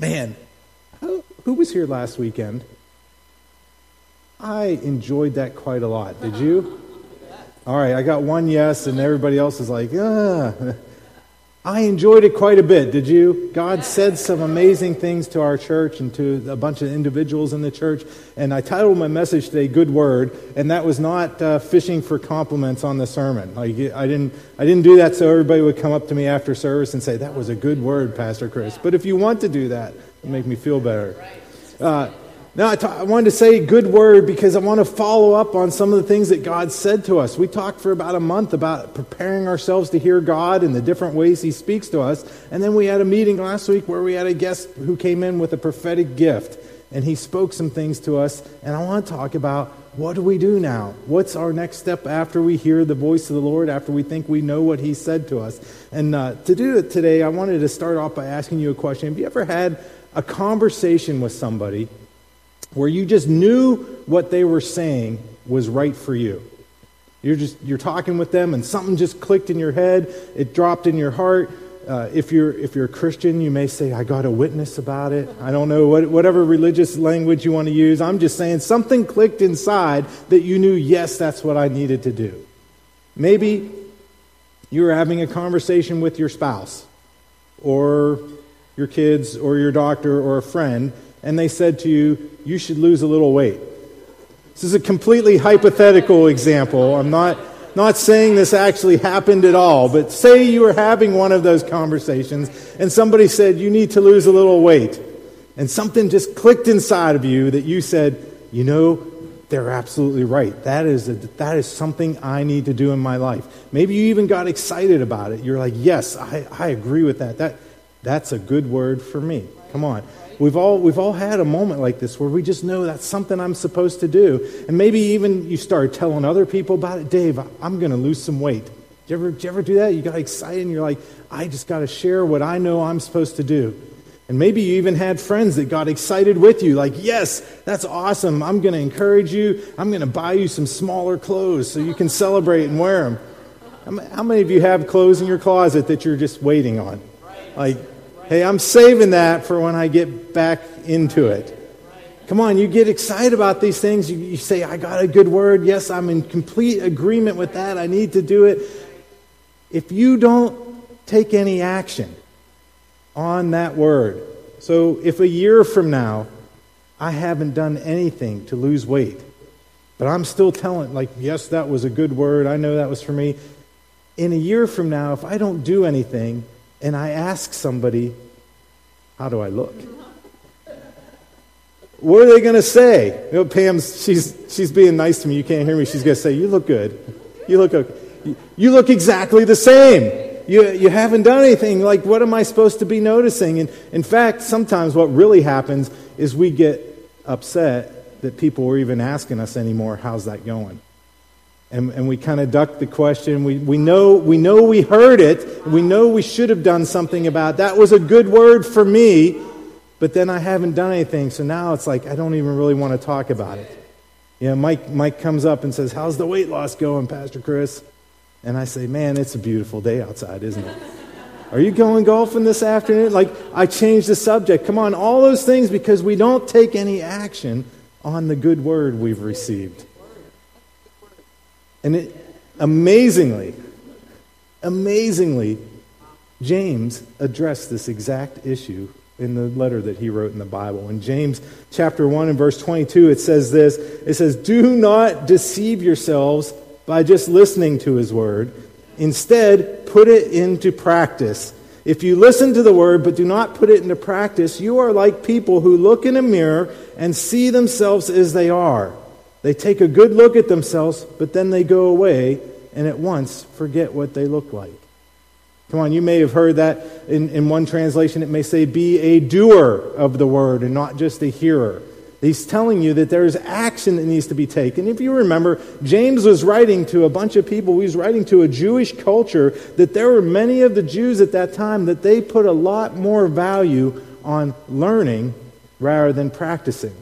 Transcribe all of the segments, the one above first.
Man, who was here last weekend? I enjoyed that quite a lot. Did you? All right, I got one yes, and everybody else is like, ah. I enjoyed it quite a bit. Did you? God said some amazing things to our church and to a bunch of individuals in the church. And I titled my message today, Good Word. And that was not fishing for compliments on the sermon. Like I didn't do that so everybody would come up to me after service and say, that was a good word, Pastor Chris. But if you want to do that, it'll make me feel better. I wanted to say good word because I want to follow up on some of the things that God said to us. We talked for about a month about preparing ourselves to hear God and the different ways He speaks to us. And then we had a meeting last week where we had a guest who came in with a prophetic gift. And he spoke some things to us. And I want to talk about what do we do now? What's our next step after we hear the voice of the Lord, after we think we know what He said to us? And to do it today, I wanted to start off by asking you a question. Have you ever had a conversation with somebody where you just knew what they were saying was right for you? You're talking with them and something just clicked in your head, it dropped in your heart. If you're a Christian, you may say, I got a witness about it. I don't know, whatever religious language you want to use. I'm just saying something clicked inside that you knew, yes, that's what I needed to do. Maybe you were having a conversation with your spouse or your kids or your doctor or a friend, and they said to you, you should lose a little weight. This is a completely hypothetical example. I'm not saying this actually happened at all, but say you were having one of those conversations and somebody said, you need to lose a little weight. And something just clicked inside of you that you said, you know, they're absolutely right. That is something I need to do in my life. Maybe you even got excited about it. You're like, yes, I agree with that. That's a good word for me. Come on. We've all had a moment like this where we just know that's something I'm supposed to do. And maybe even you start telling other people about it. Dave, I'm going to lose some weight. Did you ever do that? You got excited and you're like, I just got to share what I know I'm supposed to do. And maybe you even had friends that got excited with you. Like, yes, that's awesome. I'm going to encourage you. I'm going to buy you some smaller clothes so you can celebrate and wear them. How many of you have clothes in your closet that you're just waiting on? Like, hey, I'm saving that for when I get back into it. Come on, you get excited about these things. You say, I got a good word. Yes, I'm in complete agreement with that. I need to do it. If you don't take any action on that word, so if a year from now, I haven't done anything to lose weight, but I'm still telling, like, yes, that was a good word. I know that was for me. In a year from now, if I don't do anything, and I ask somebody, how do I look? What are they going to say? You know, Pam, she's being nice to me. You can't hear me. She's going to say, you look good. You look okay. You look exactly the same. You haven't done anything. Like, what am I supposed to be noticing? And in fact, sometimes what really happens is we get upset that people are even asking us anymore, how's that going? And we kind of duck the question. We know we heard it. We know we should have done something about it. That was a good word for me, but then I haven't done anything. So now it's like I don't even really want to talk about it. You know, Mike comes up and says, how's the weight loss going, Pastor Chris? And I say, man, it's a beautiful day outside, isn't it? Are you going golfing this afternoon? Like, I changed the subject. Come on, all those things because we don't take any action on the good word we've received. And it, amazingly, James addressed this exact issue in the letter that he wrote in the Bible. In James chapter 1 and verse 22, it says this. It says, do not deceive yourselves by just listening to His word. Instead, put it into practice. If you listen to the word but do not put it into practice, you are like people who look in a mirror and see themselves as they are. They take a good look at themselves, but then they go away and at once forget what they look like. Come on, you may have heard that in one translation. It may say, be a doer of the word and not just a hearer. He's telling you that there is action that needs to be taken. If you remember, James was writing to a bunch of people. He was writing to a Jewish culture that there were many of the Jews at that time that they put a lot more value on learning rather than practicing.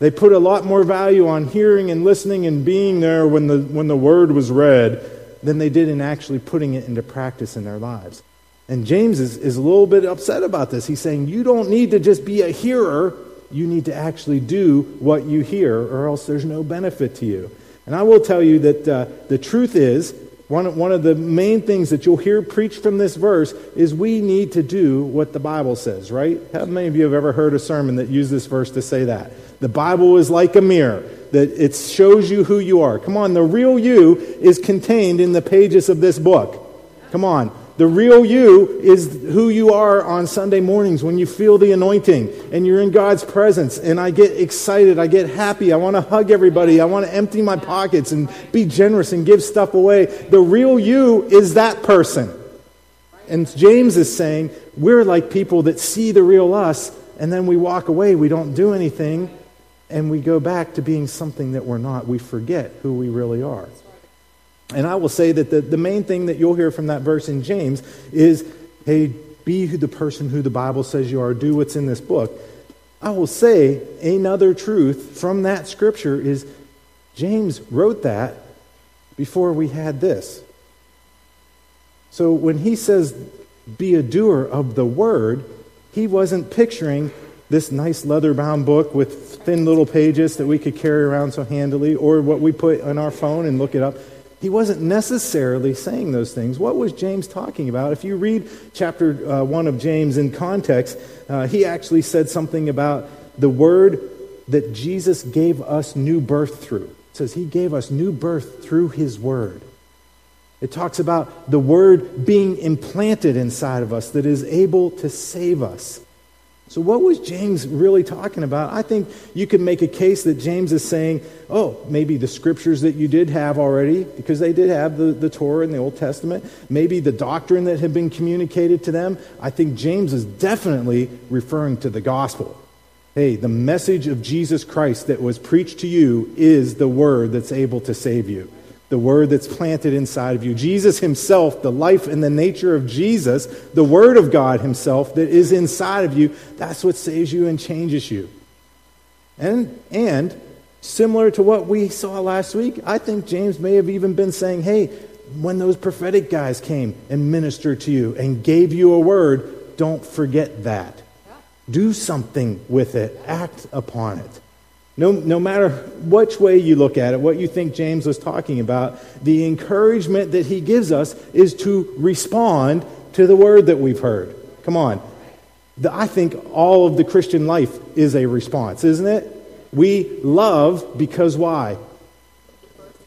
They put a lot more value on hearing and listening and being there when the word was read than they did in actually putting it into practice in their lives. And James is a little bit upset about this. He's saying, you don't need to just be a hearer. You need to actually do what you hear, or else there's no benefit to you. And I will tell you that the truth is, one of the main things that you'll hear preached from this verse is we need to do what the Bible says, right? How many of you have ever heard a sermon that used this verse to say that? The Bible is like a mirror, that it shows you who you are. Come on, the real you is contained in the pages of this book. Come on. The real you is who you are on Sunday mornings when you feel the anointing and you're in God's presence, and I get excited, I get happy, I want to hug everybody, I want to empty my pockets and be generous and give stuff away. The real you is that person. And James is saying, we're like people that see the real us, and then we walk away, we don't do anything, and we go back to being something that we're not. We forget who we really are. And I will say that the main thing that you'll hear from that verse in James is, hey, be the person who the Bible says you are. Do what's in this book. I will say another truth from that scripture is James wrote that before we had this. So when he says, be a doer of the word, he wasn't picturing this nice leather-bound book with thin little pages that we could carry around so handily, or what we put on our phone and look it up. He wasn't necessarily saying those things. What was James talking about? If you read chapter 1 of James in context, he actually said something about the word that Jesus gave us new birth through. It says he gave us new birth through his word. It talks about the word being implanted inside of us that is able to save us. So what was James really talking about? I think you can make a case that James is saying, oh, maybe the scriptures that you did have already, because they did have the Torah and the Old Testament, maybe the doctrine that had been communicated to them. I think James is definitely referring to the gospel. Hey, the message of Jesus Christ that was preached to you is the word that's able to save you, the word that's planted inside of you. Jesus himself, the life and the nature of Jesus, the word of God himself that is inside of you, that's what saves you and changes you. And similar to what we saw last week, I think James may have even been saying, hey, when those prophetic guys came and ministered to you and gave you a word, don't forget that. Do something with it. Act upon it. No matter which way you look at it, what you think James was talking about, the encouragement that he gives us is to respond to the word that we've heard. Come on. I think all of the Christian life is a response, isn't it? We love because why?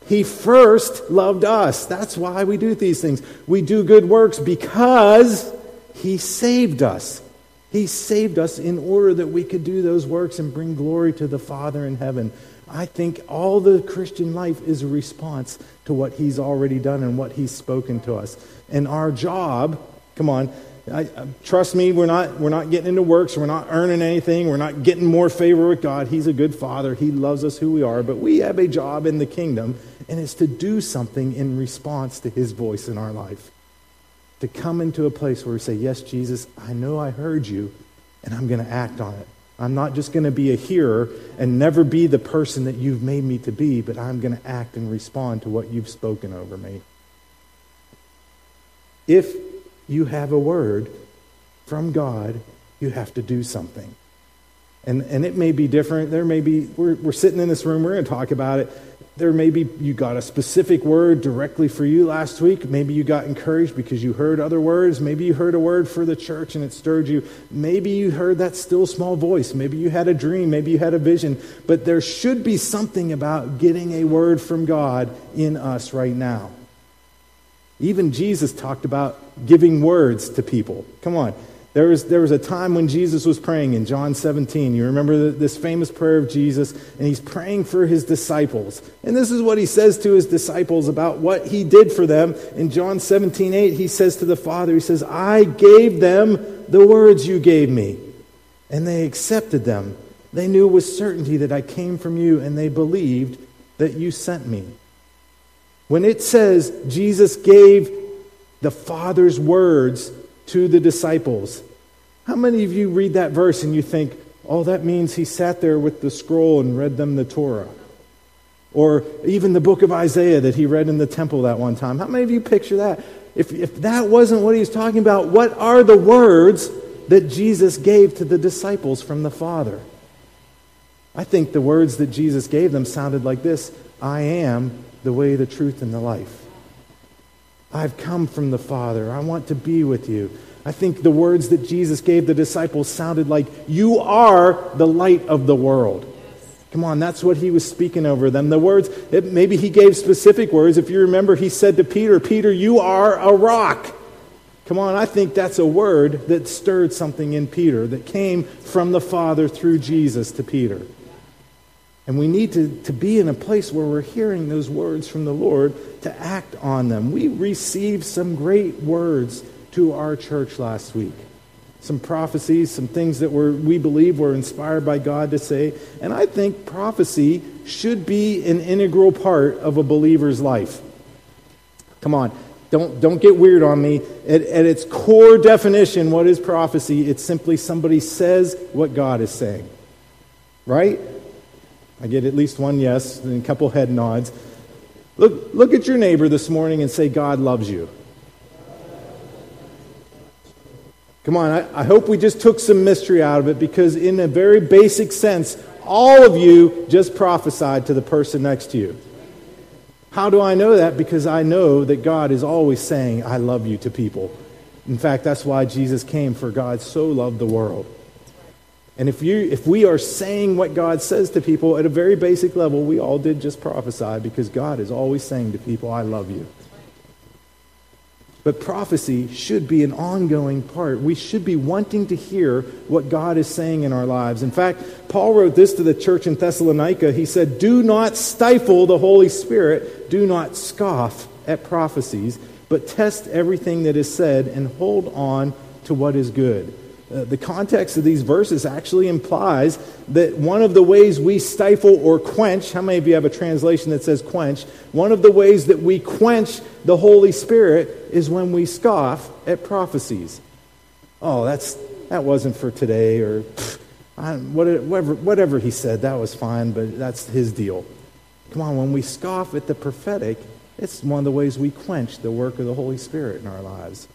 He first loved us. That's why we do these things. We do good works because he saved us. He saved us in order that we could do those works and bring glory to the Father in heaven. I think all the Christian life is a response to what he's already done and what he's spoken to us. And our job, come on, trust me, we're not getting into works, we're not earning anything, we're not getting more favor with God. He's a good Father. He loves us who we are, but we have a job in the kingdom, and it's to do something in response to his voice in our life. To come into a place where we say, yes, Jesus, I know I heard you, and I'm going to act on it. I'm not just going to be a hearer and never be the person that you've made me to be, but I'm going to act and respond to what you've spoken over me. If you have a word from God, you have to do something. And it may be different. There may be, we're sitting in this room, we're going to talk about it. There may be, you got a specific word directly for you last week. Maybe you got encouraged because you heard other words. Maybe you heard a word for the church and it stirred you. Maybe you heard that still small voice. Maybe you had a dream. Maybe you had a vision. But there should be something about getting a word from God in us right now. Even Jesus talked about giving words to people. Come on. There was a time when Jesus was praying in John 17. You remember this famous prayer of Jesus, and he's praying for his disciples. And this is what he says to his disciples about what he did for them. In John 17:8, he says to the Father, he says, I gave them the words you gave me, and they accepted them. They knew with certainty that I came from you, and they believed that you sent me. When it says Jesus gave the Father's words to the disciples. How many of you read that verse and you think, oh, that means he sat there with the scroll and read them the Torah? Or even the book of Isaiah that he read in the temple that one time. How many of you picture that? If that wasn't what he's talking about, what are the words that Jesus gave to the disciples from the Father? I think the words that Jesus gave them sounded like this: I am the way, the truth, and the life. I've come from the Father. I want to be with you. I think the words that Jesus gave the disciples sounded like, you are the light of the world. Come on, that's what he was speaking over them. The words, maybe he gave specific words. If you remember, he said to Peter, Peter, you are a rock. Come on, I think that's a word that stirred something in Peter, that came from the Father through Jesus to Peter. And we need to be in a place where we're hearing those words from the Lord to act on them. We received some great words to our church last week. Some prophecies, some things that we believe were inspired by God to say. And I think prophecy should be an integral part of a believer's life. Come on, don't get weird on me. At its core definition, what is prophecy? It's simply somebody says what God is saying. Right? I get at least one yes and a couple head nods. Look at your neighbor this morning and say, God loves you. Come on, I hope we just took some mystery out of it, because in a very basic sense, all of you just prophesied to the person next to you. How do I know that? Because I know that God is always saying, I love you to people. In fact, that's why Jesus came, for God so loved the world. And if we are saying what God says to people at a very basic level, we all did just prophesy, because God is always saying to people, I love you. But prophecy should be an ongoing part. We should be wanting to hear what God is saying in our lives. In fact, Paul wrote this to the church in Thessalonica. He said, do not stifle the Holy Spirit. Do not scoff at prophecies, but test everything that is said and hold on to what is good. The context of these verses actually implies that one of the ways we stifle or quench, how many of you have a translation that says quench? One of the ways that we quench the Holy Spirit is when we scoff at prophecies. Oh, that wasn't for today, or whatever he said, that was fine, but that's his deal. Come on, when we scoff at the prophetic, it's one of the ways we quench the work of the Holy Spirit in our lives.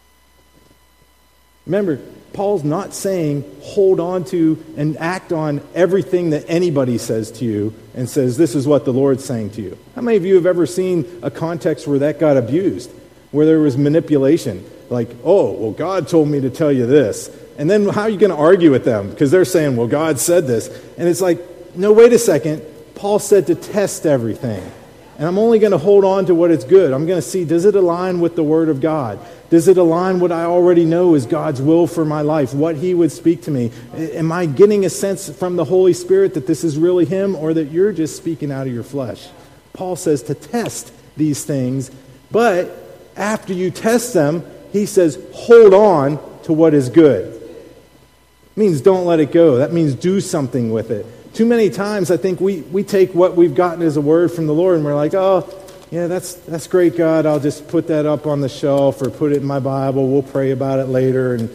Remember, Paul's not saying hold on to and act on everything that anybody says to you and says, this is what the Lord's saying to you. How many of you have ever seen a context where that got abused? Where there was manipulation, like, oh, well, God told me to tell you this. And then how are you going to argue with them? Because they're saying, well, God said this. And it's like, no, wait a second. Paul said to test everything. And I'm only going to hold on to what is good. I'm going to see, does it align with the Word of God? Does it align what I already know is God's will for my life, what He would speak to me? Am I getting a sense from the Holy Spirit that this is really Him, or that you're just speaking out of your flesh? Paul says to test these things, but after you test them, he says, hold on to what is good. It means don't let it go. That means do something with it. Too many times I think we take what we've gotten as a word from the Lord and we're like, oh, yeah, that's great, God. I'll just put that up on the shelf or put it in my Bible. We'll pray about it later and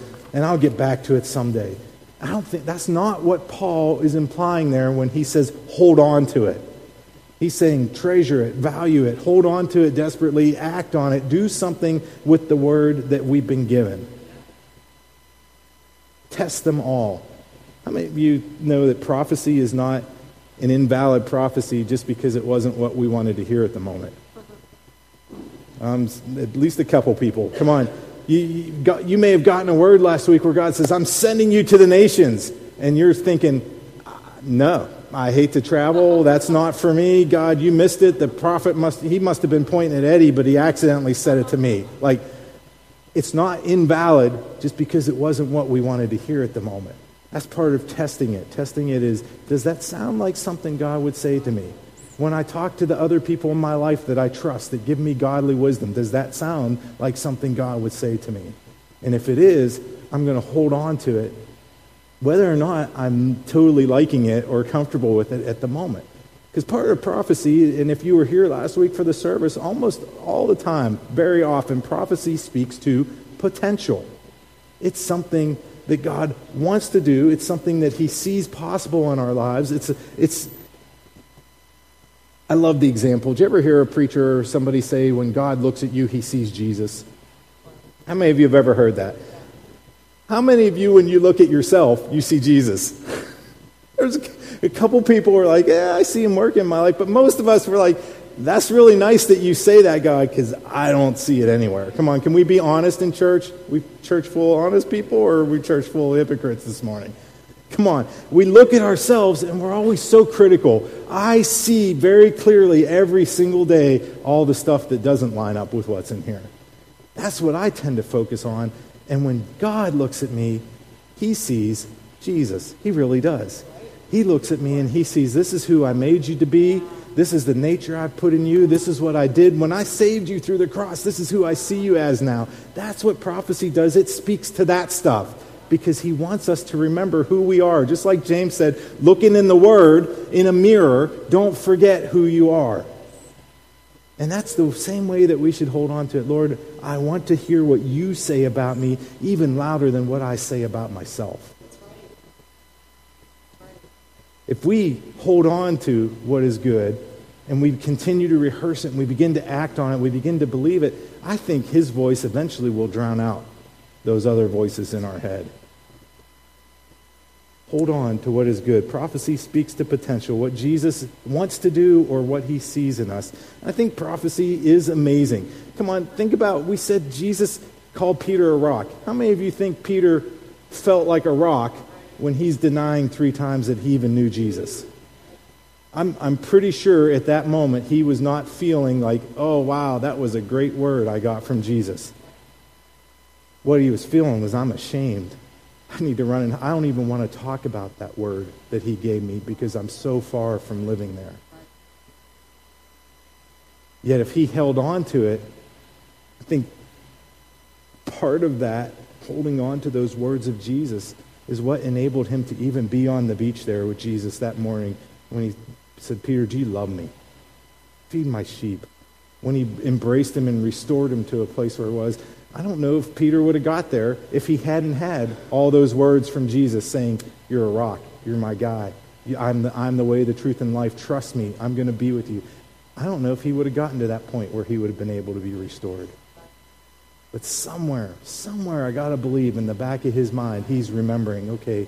I'll get back to it someday. I don't think that's not what Paul is implying there when he says hold on to it. He's saying treasure it, value it, hold on to it desperately, act on it, do something with the word that we've been given. Test them all. How many of you know that prophecy is not an invalid prophecy just because it wasn't what we wanted to hear at the moment? At least a couple people. Come on. You may have gotten a word last week where God says, I'm sending you to the nations. And you're thinking, no. I hate to travel. That's not for me. God, you missed it. The prophet must have been pointing at Eddie, but he accidentally said it to me. Like, it's not invalid just because it wasn't what we wanted to hear at the moment. That's part of testing it. Testing it is, does that sound like something God would say to me? When I talk to the other people in my life that I trust, that give me godly wisdom, does that sound like something God would say to me? And if it is, I'm going to hold on to it, whether or not I'm totally liking it or comfortable with it at the moment. Because part of prophecy, and if you were here last week for the service, almost all the time, very often, prophecy speaks to potential. It's something that God wants to do. It's something that He sees possible in our lives. I love the example. Did you ever hear a preacher or somebody say, when God looks at you, He sees Jesus? How many of you have ever heard that? How many of you, when you look at yourself, you see Jesus? There's a couple people who are like, yeah, I see him working in my life. But most of us were like, that's really nice that you say that, God, because I don't see it anywhere. Come on, can we be honest in church? We church full of honest people, or are we church full of hypocrites this morning? Come on. We look at ourselves, and we're always so critical. I see very clearly every single day all the stuff that doesn't line up with what's in here. That's what I tend to focus on. And when God looks at me, he sees Jesus. He really does. He looks at me, and he sees this is who I made you to be. This is the nature I've put in you. This is what I did. When I saved you through the cross, this is who I see you as now. That's what prophecy does. It speaks to that stuff because he wants us to remember who we are. Just like James said, looking in the Word, in a mirror, don't forget who you are. And that's the same way that we should hold on to it. Lord, I want to hear what you say about me even louder than what I say about myself. If we hold on to what is good, and we continue to rehearse it, and we begin to act on it, we begin to believe it, I think his voice eventually will drown out those other voices in our head. Hold on to what is good. Prophecy speaks to potential, what Jesus wants to do or what he sees in us. I think prophecy is amazing. Come on, think about, we said Jesus called Peter a rock. How many of you think Peter felt like a rock when he's denying 3 times that he even knew Jesus? I'm pretty sure at that moment he was not feeling like, oh, wow, that was a great word I got from Jesus. What he was feeling was, I'm ashamed. I need to run, and I don't even want to talk about that word that he gave me because I'm so far from living there. Yet if he held on to it, I think part of that, holding on to those words of Jesus, is what enabled him to even be on the beach there with Jesus that morning when he said, Peter, do you love me? Feed my sheep. When he embraced him and restored him to a place where it was, I don't know if Peter would have got there if he hadn't had all those words from Jesus saying, you're a rock, you're my guy, I'm the way, the truth, and life, trust me, I'm going to be with you. I don't know if he would have gotten to that point where he would have been able to be restored. But somewhere I got to believe in the back of his mind, he's remembering, okay,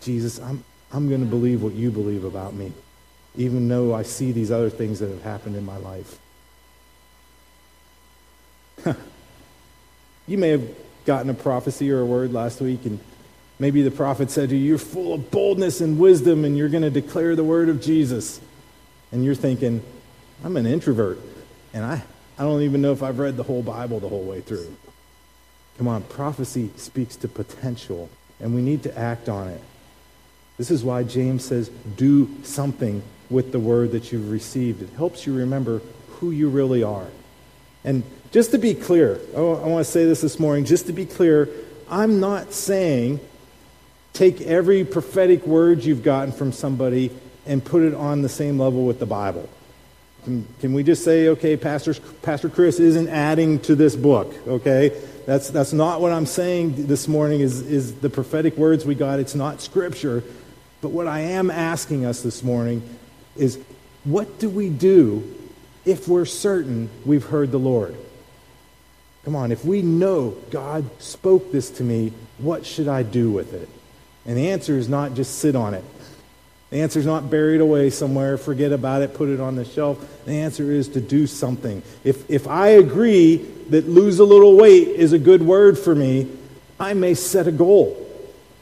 Jesus, I'm going to believe what you believe about me, even though I see these other things that have happened in my life. You may have gotten a prophecy or a word last week, and maybe the prophet said to you, you're full of boldness and wisdom, and you're going to declare the word of Jesus. And you're thinking, I'm an introvert, and I don't even know if I've read the whole Bible the whole way through. Come on, prophecy speaks to potential, and we need to act on it. This is why James says, do something with the word that you've received. It helps you remember who you really are. And just to be clear, I want to say this morning, just to be clear, I'm not saying take every prophetic word you've gotten from somebody and put it on the same level with the Bible. Can we just say, okay, Pastor Chris isn't adding to this book, okay? That's not what I'm saying this morning is the prophetic words we got. It's not Scripture. But what I am asking us this morning is, what do we do if we're certain we've heard the Lord? Come on, if we know God spoke this to me, what should I do with it? And the answer is not just sit on it. The answer is not buried away somewhere, forget about it, put it on the shelf. The answer is to do something. If I agree that lose a little weight is a good word for me, I may set a goal.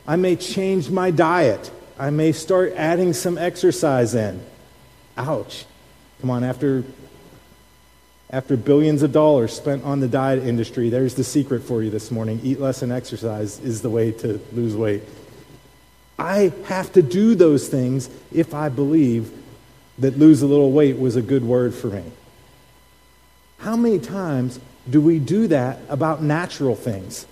I may change my diet. I may start adding some exercise in. Ouch. Come on, after billions of dollars spent on the diet industry, there's the secret for you this morning. Eat less and exercise is the way to lose weight. I have to do those things if I believe that lose a little weight was a good word for me. How many times do we do that about natural things?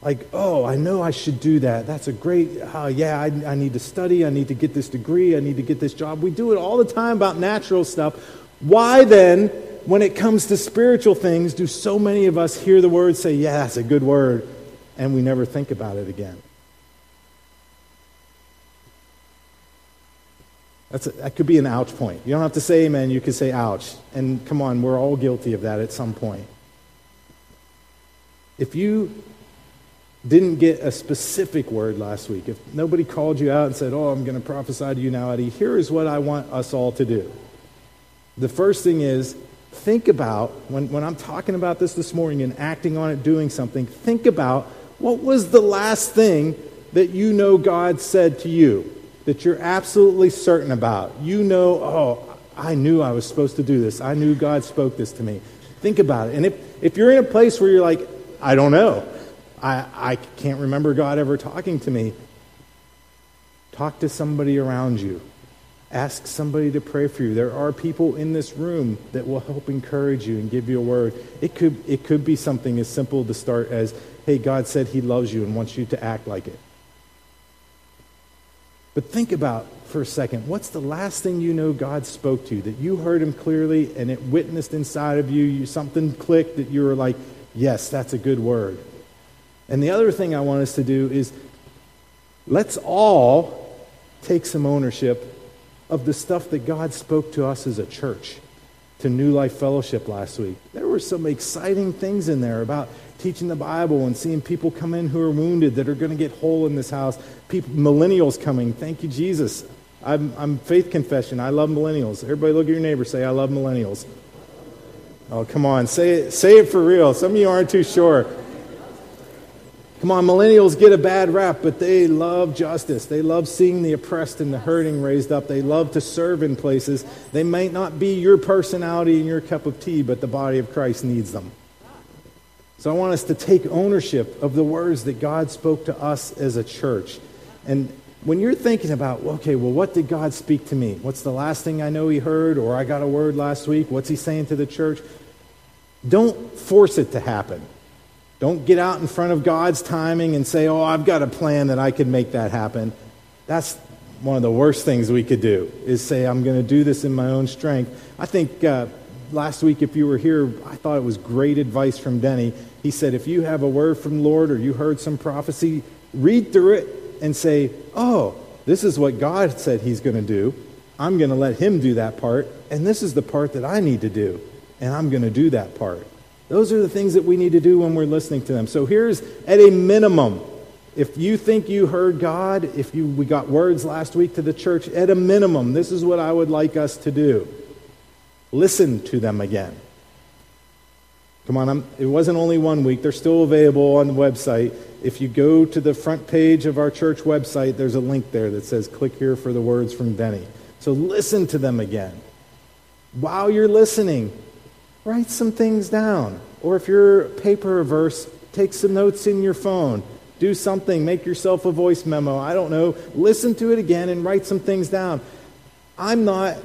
Like, oh, I know I should do that. That's a great, I need to study. I need to get this degree. I need to get this job. We do it all the time about natural stuff. Why then, when it comes to spiritual things, do so many of us hear the word, say, yeah, that's a good word, and we never think about it again? That could be an ouch point. You don't have to say amen, you could say ouch. And come on, we're all guilty of that at some point. If you didn't get a specific word last week, if nobody called you out and said, oh, I'm going to prophesy to you now, Eddie, here is what I want us all to do. The first thing is, think about, when I'm talking about this morning and acting on it, doing something, think about what was the last thing that you know God said to you that you're absolutely certain about. You know, oh, I knew I was supposed to do this. I knew God spoke this to me. Think about it. And if you're in a place where you're like, I don't know, I can't remember God ever talking to me, talk to somebody around you. Ask somebody to pray for you. There are people in this room that will help encourage you and give you a word. It could be something as simple to start as, hey, God said he loves you and wants you to act like it. But think about for a second, what's the last thing you know God spoke to you, that you heard him clearly and it witnessed inside of you, something clicked that you were like, yes, that's a good word. And the other thing I want us to do is let's all take some ownership of the stuff that God spoke to us as a church, to New Life Fellowship last week. There were some exciting things in there about teaching the Bible and seeing people come in who are wounded that are going to get whole in this house. People, millennials coming, thank you, Jesus. I'm faith confession, I love millennials. Everybody look at your neighbor, say, I love millennials. Oh, come on, say it for real. Some of you aren't too sure. Come on, millennials get a bad rap, but they love justice. They love seeing the oppressed and the hurting raised up. They love to serve in places. They might not be your personality and your cup of tea, but the body of Christ needs them. So I want us to take ownership of the words that God spoke to us as a church. And when you're thinking about, okay, well, what did God speak to me? What's the last thing I know he heard? Or I got a word last week. What's he saying to the church? Don't force it to happen. Don't get out in front of God's timing and say, oh, I've got a plan that I could make that happen. That's one of the worst things we could do, is say, I'm going to do this in my own strength. I think last week, if you were here, I thought it was great advice from Denny. He said, if you have a word from the Lord or you heard some prophecy, read through it and say, oh, this is what God said he's going to do. I'm going to let him do that part. And this is the part that I need to do. And I'm going to do that part. Those are the things that we need to do when we're listening to them. So here's, at a minimum, if you think you heard God, we got words last week to the church, at a minimum, this is what I would like us to do. Listen to them again. Come on, it wasn't only 1 week. They're still available on the website. If you go to the front page of our church website, there's a link there that says, click here for the words from Denny. So listen to them again. While you're listening, write some things down. Or if you're paper averse, take some notes in your phone. Do something. Make yourself a voice memo. I don't know. Listen to it again and write some things down. I am not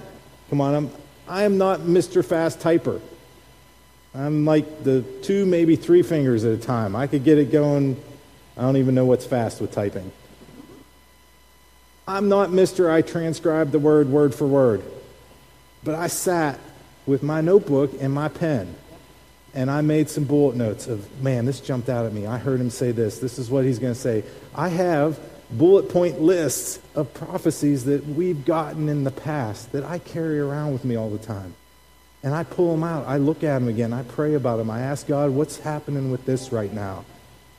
Mr. Fast Typer. I'm like the two, maybe three fingers at a time. I could get it going. I don't even know what's fast with typing. I'm not Mr. I transcribed the word for word. But I sat with my notebook and my pen, and I made some bullet notes of, man, this jumped out at me. I heard him say this. This is what he's going to say. I have bullet point lists of prophecies that we've gotten in the past that I carry around with me all the time. And I pull them out. I look at them again. I pray about them. I ask God, what's happening with this right now?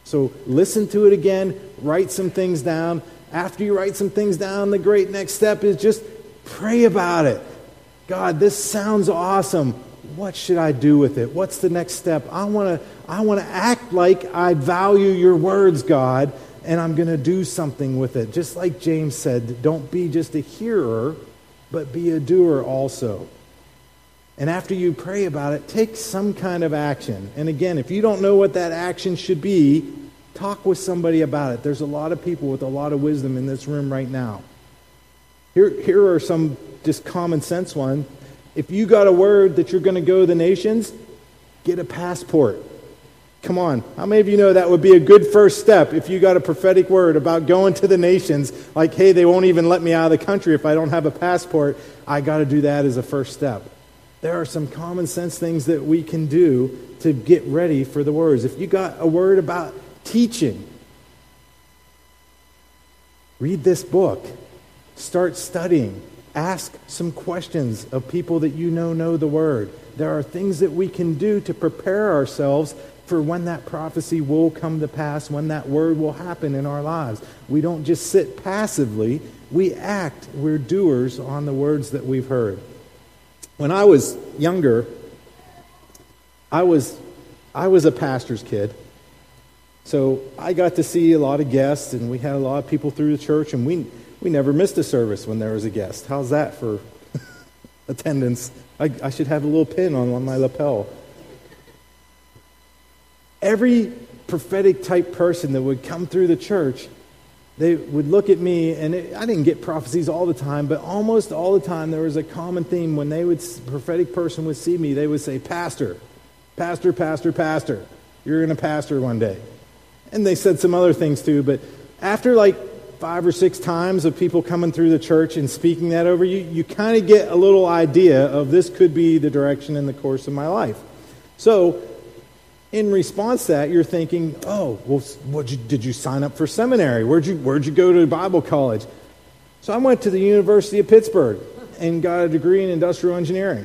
So listen to it again. Write some things down. After you write some things down, the great next step is just pray about it. God, this sounds awesome. What should I do with it? What's the next step? I want to act like I value your words, God, and I'm going to do something with it. Just like James said, don't be just a hearer, but be a doer also. And after you pray about it, take some kind of action. And again, if you don't know what that action should be, talk with somebody about it. There's a lot of people with a lot of wisdom in this room right now. Here are some just common sense one. If you got a word that you're going to go to the nations, get a passport. Come on. How many of you know that would be a good first step if you got a prophetic word about going to the nations? Like, hey, they won't even let me out of the country if I don't have a passport. I got to do that as a first step. There are some common sense things that we can do to get ready for the words. If you got a word about teaching, read this book. Start studying. Ask some questions of people that you know the word. There are things that we can do to prepare ourselves for when that prophecy will come to pass, when that word will happen in our lives. We don't just sit passively. We act. We're doers on the words that we've heard. When I was younger, I was a pastor's kid. So I got to see a lot of guests, and we had a lot of people through the church, and we never missed a service when there was a guest. How's that for attendance? I should have a little pin on my lapel. Every prophetic type person that would come through the church, they would look at me, and I didn't get prophecies all the time, but almost all the time there was a common theme. When a prophetic person would see me, they would say, Pastor, you're going to pastor one day. And they said some other things too, but after like 5 or 6 times of people coming through the church and speaking that over you, you kind of get a little idea of this could be the direction in the course of my life. So in response to that, you're thinking, oh, well, did you sign up for seminary? Where'd you go to Bible college? So I went to the University of Pittsburgh and got a degree in industrial engineering.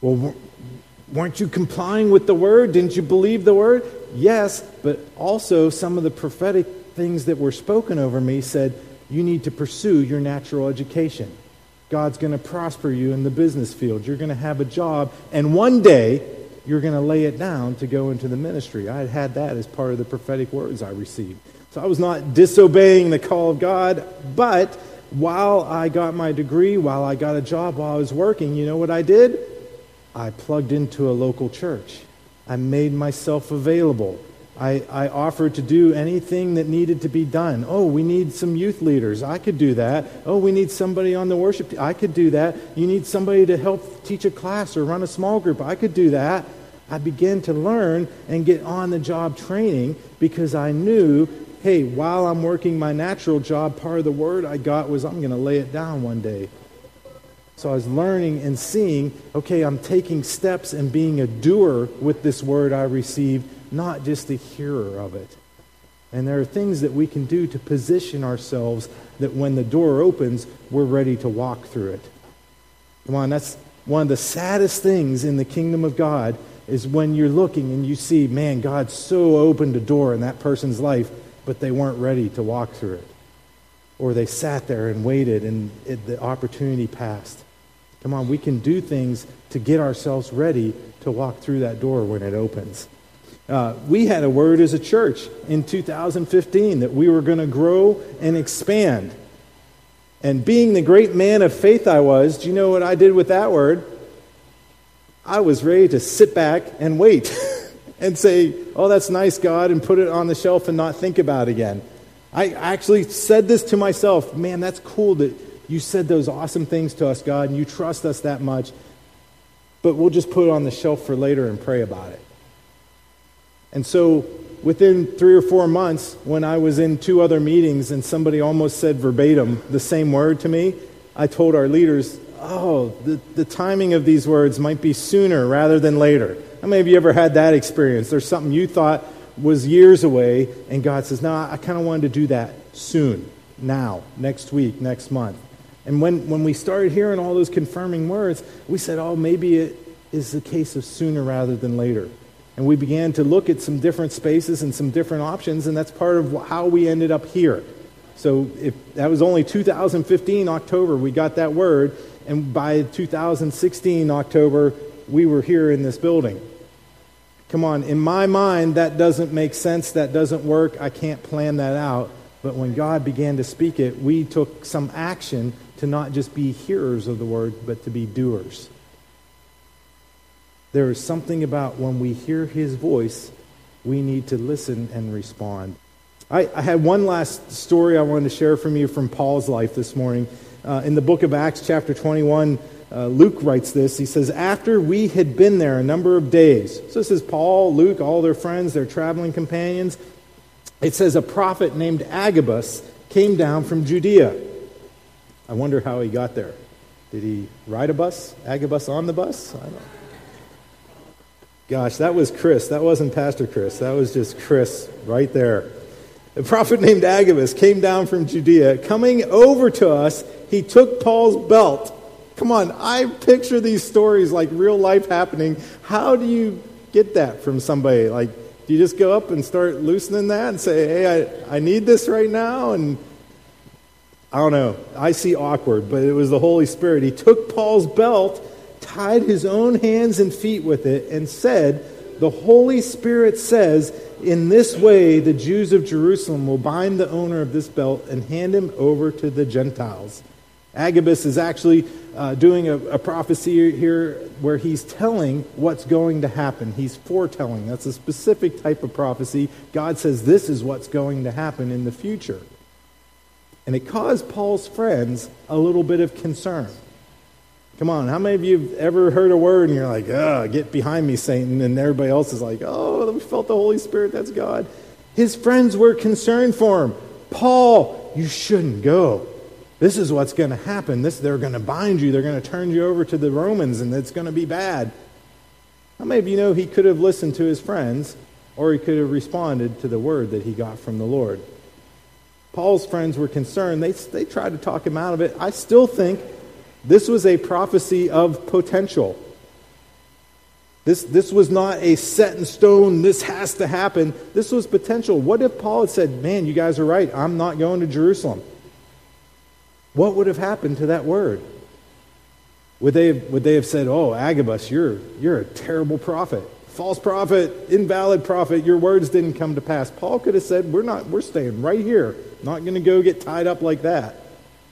Well, weren't you complying with the word? Didn't you believe the word? Yes, but also some of the prophetic things that were spoken over me said, you need to pursue your natural education. God's going to prosper you in the business field. You're going to have a job, and one day you're going to lay it down to go into the ministry. I had that as part of the prophetic words I received. So I was not disobeying the call of God, but while I got my degree, while I got a job, while I was working, you know what I did? I plugged into a local church. I made myself available. I offered to do anything that needed to be done. Oh, we need some youth leaders. I could do that. Oh, we need somebody on the worship team. I could do that. You need somebody to help teach a class or run a small group. I could do that. I began to learn and get on-the-job training because I knew, hey, while I'm working my natural job, part of the word I got was I'm going to lay it down one day. So I was learning and seeing, okay, I'm taking steps and being a doer with this word I received, not just the hearer of it. And there are things that we can do to position ourselves that when the door opens, we're ready to walk through it. Come on, that's one of the saddest things in the kingdom of God is when you're looking and you see, man, God so opened a door in that person's life, but they weren't ready to walk through it. Or they sat there and waited and the opportunity passed. Come on, we can do things to get ourselves ready to walk through that door when it opens. We had a word as a church in 2015 that we were going to grow and expand. And being the great man of faith I was, do you know what I did with that word? I was ready to sit back and wait and say, oh, that's nice, God, and put it on the shelf and not think about it again. I actually said this to myself, man, that's cool that you said those awesome things to us, God, and you trust us that much, but we'll just put it on the shelf for later and pray about it. And so within 3 or 4 months, when I was in 2 other meetings and somebody almost said verbatim the same word to me, I told our leaders, oh, the timing of these words might be sooner rather than later. How many of you ever had that experience? There's something you thought was years away, and God says, no, I kind of wanted to do that soon, now, next week, next month. And when we started hearing all those confirming words, we said, oh, maybe it is the case of sooner rather than later. And we began to look at some different spaces and some different options, and that's part of how we ended up here. So if that was only 2015 October, we got that word, and by 2016 October, we were here in this building. Come on, in my mind, that doesn't make sense, that doesn't work, I can't plan that out. But when God began to speak it, we took some action to not just be hearers of the word, but to be doers. There is something about when we hear his voice, we need to listen and respond. I had one last story I wanted to share from you from Paul's life this morning. In the book of Acts, chapter 21, Luke writes this. He says, after we had been there a number of days, so this is Paul, Luke, all their friends, their traveling companions. It says a prophet named Agabus came down from Judea. I wonder how he got there. Did he ride a bus? Agabus on the bus? I don't know. Gosh, that was Chris. That wasn't Pastor Chris. That was just Chris right there. A prophet named Agabus came down from Judea. Coming over to us, he took Paul's belt Come on, I picture these stories like real life happening. How do you get that from somebody? Like, do you just go up and start loosening that and say, hey, I need this right now? And I don't know. I see awkward, but it was the Holy Spirit. He took Paul's belt, tied his own hands and feet with it, and said, the Holy Spirit says, in this way the Jews of Jerusalem will bind the owner of this belt and hand him over to the Gentiles. Agabus is actually doing a prophecy here where he's telling what's going to happen. He's foretelling. That's a specific type of prophecy. God says this is what's going to happen in the future. And it caused Paul's friends a little bit of concern. Come on, how many of you have ever heard a word and you're like, ugh, get behind me, Satan, and everybody else is like, oh, we felt the Holy Spirit, that's God. His friends were concerned for him. Paul, you shouldn't go. This is what's going to happen. They're going to bind you. They're going to turn you over to the Romans, and it's going to be bad. How many of you know he could have listened to his friends, or he could have responded to the word that he got from the Lord? Paul's friends were concerned. They tried to talk him out of it. I still think this was a prophecy of potential. This was not a set in stone, this has to happen. This was potential. What if Paul had said, man, you guys are right, I'm not going to Jerusalem? What would have happened to that word? Would they have said, oh, Agabus, you're a terrible prophet, false prophet, invalid prophet, your words didn't come to pass? Paul could have said, we're staying right here, not going to go get tied up like that.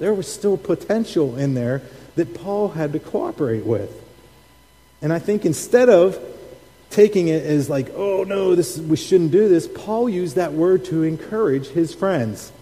There was still potential in there that Paul had to cooperate with. And I think instead of taking it as like, oh no, we shouldn't do this, Paul used that word to encourage his friends.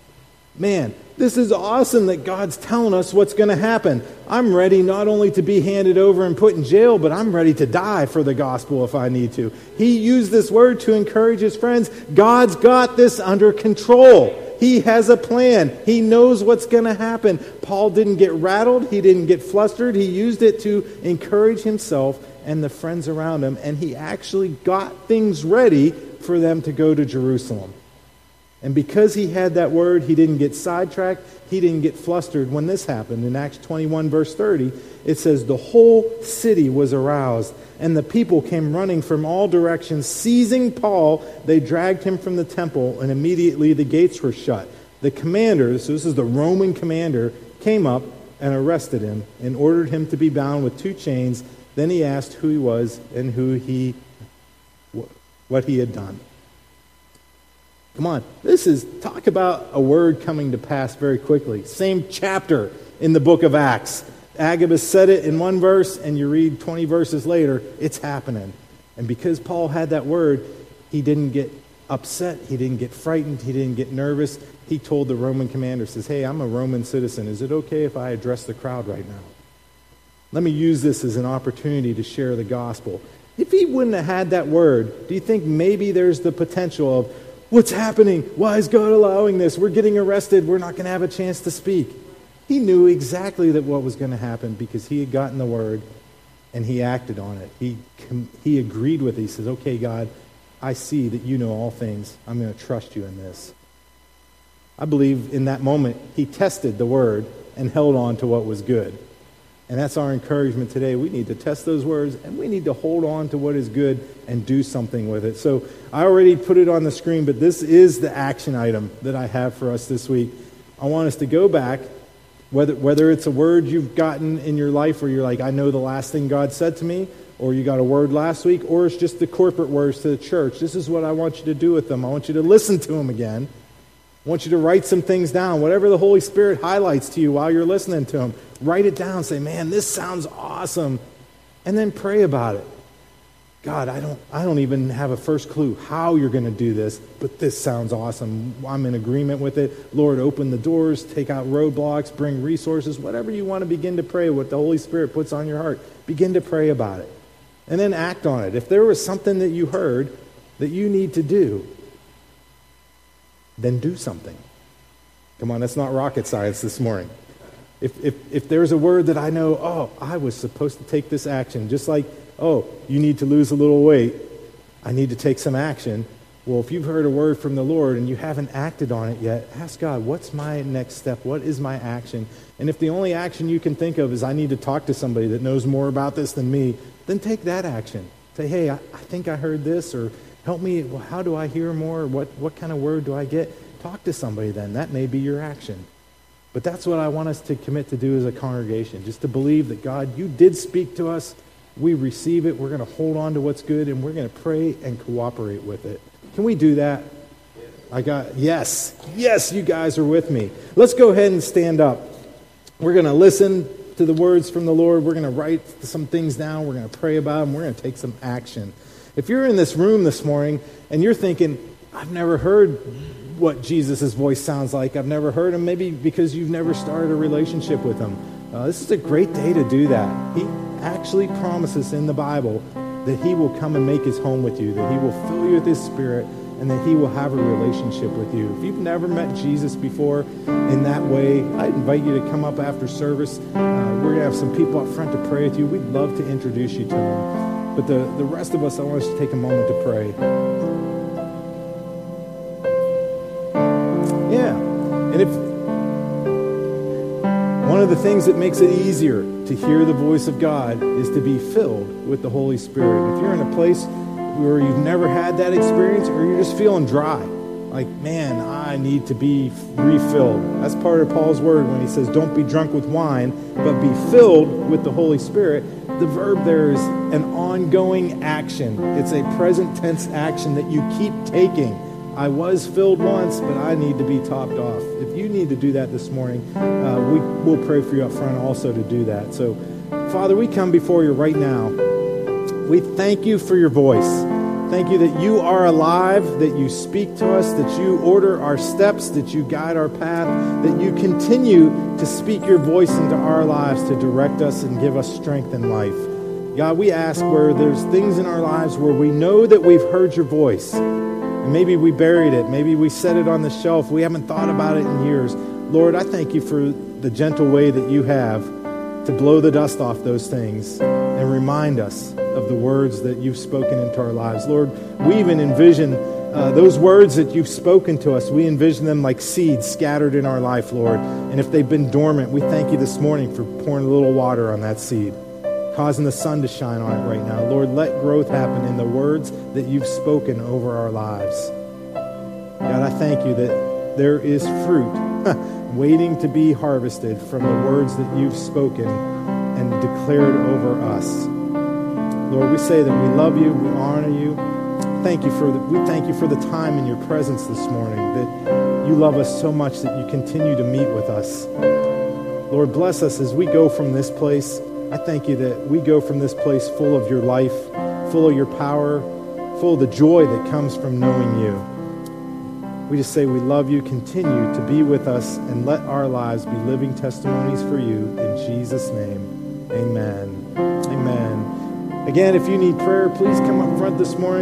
Man, this is awesome that God's telling us what's going to happen. I'm ready not only to be handed over and put in jail, but I'm ready to die for the gospel if I need to. He used this word to encourage his friends. God's got this under control. He has a plan. He knows what's going to happen. Paul didn't get rattled. He didn't get flustered. He used it to encourage himself and the friends around him, and he actually got things ready for them to go to Jerusalem. And because he had that word, he didn't get sidetracked. He didn't get flustered when this happened. In Acts 21, verse 30, it says, the whole city was aroused, and the people came running from all directions. Seizing Paul, they dragged him from the temple, and immediately the gates were shut. The commander, so this is the Roman commander, came up and arrested him and ordered him to be bound with 2 chains. Then he asked who he was and what he had done. Come on, this is, talk about a word coming to pass very quickly. Same chapter in the book of Acts. Agabus said it in one verse, and you read 20 verses later, it's happening. And because Paul had that word, he didn't get upset, he didn't get frightened, he didn't get nervous. He told the Roman commander, says, hey, I'm a Roman citizen. Is it okay if I address the crowd right now? Let me use this as an opportunity to share the gospel. If he wouldn't have had that word, do you think maybe there's the potential of, what's happening? Why is God allowing this? We're getting arrested. We're not going to have a chance to speak. He knew exactly that what was going to happen because he had gotten the word and he acted on it. He agreed with it. He says, okay, God, I see that you know all things. I'm going to trust you in this. I believe in that moment he tested the word and held on to what was good. And that's our encouragement today. We need to test those words, and we need to hold on to what is good and do something with it. So I already put it on the screen, but this is the action item that I have for us this week. I want us to go back, whether it's a word you've gotten in your life where you're like, I know the last thing God said to me, or you got a word last week, or it's just the corporate words to the church. This is what I want you to do with them. I want you to listen to them again. I want you to write some things down. Whatever the Holy Spirit highlights to you while you're listening to them, write it down. Say, man, this sounds awesome. And then pray about it. God, I don't even have a first clue how you're going to do this, but this sounds awesome. I'm in agreement with it. Lord, open the doors, take out roadblocks, bring resources, whatever you want to begin to pray, what the Holy Spirit puts on your heart. Begin to pray about it. And then act on it. If there was something that you heard that you need to do, then do something. Come on, that's not rocket science this morning. If there's a word that I know, oh, I was supposed to take this action, just like, oh, you need to lose a little weight, I need to take some action. Well, if you've heard a word from the Lord and you haven't acted on it yet, ask God, what's my next step? What is my action? And if the only action you can think of is I need to talk to somebody that knows more about this than me, then take that action. Say, hey, I think I heard this, or help me, well, how do I hear more? What kind of word do I get? Talk to somebody then. That may be your action. But that's what I want us to commit to do as a congregation, just to believe that, God, you did speak to us. We receive it. We're going to hold on to what's good, and we're going to pray and cooperate with it. Can we do that? I got, yes, you guys are with me. Let's go ahead and stand up. We're going to listen to the words from the Lord. We're going to write some things down. We're going to pray about them. We're going to take some action. If you're in this room this morning and you're thinking, I've never heard what Jesus' voice sounds like. I've never heard him, maybe because you've never started a relationship with him. This is a great day to do that. He actually promises in the Bible that he will come and make his home with you, that he will fill you with his spirit, and that he will have a relationship with you. If you've never met Jesus before in that way, I invite you to come up after service. We're going to have some people up front to pray with you. We'd love to introduce you to them. But the rest of us, I want us to take a moment to pray. Yeah. And if one of the things that makes it easier to hear the voice of God is to be filled with the Holy Spirit. If you're in a place where you've never had that experience, or you're just feeling dry, like, man, I need to be refilled. That's part of Paul's word when he says, don't be drunk with wine, but be filled with the Holy Spirit. The verb there is an ongoing action. It's a present tense action that you keep taking. I was filled once, but I need to be topped off. If you need to do that this morning, we'll pray for you up front also to do that. So, Father, we come before you right now. We thank you for your voice. Thank you that you are alive, that you speak to us, that you order our steps, that you guide our path, that you continue to speak your voice into our lives to direct us and give us strength in life. God, we ask where there's things in our lives where we know that we've heard your voice. And maybe we buried it. Maybe we set it on the shelf. We haven't thought about it in years. Lord, I thank you for the gentle way that you have to blow the dust off those things and remind us of the words that you've spoken into our lives. Lord, we even envision those words that you've spoken to us. We envision them like seeds scattered in our life, Lord. And if they've been dormant, we thank you this morning for pouring a little water on that seed, causing the sun to shine on it right now. Lord, let growth happen in the words that you've spoken over our lives. God, I thank you that there is fruit waiting to be harvested from the words that you've spoken and declared over us. Lord, we say that we love you, we honor you. We thank you for the time in your presence this morning, that you love us so much that you continue to meet with us. Lord, bless us as we go from this place. I thank you that we go from this place full of your life, full of your power, full of the joy that comes from knowing you. We just say we love you. Continue to be with us and let our lives be living testimonies for you. In Jesus' name, amen. Amen. Again, if you need prayer, please come up front this morning.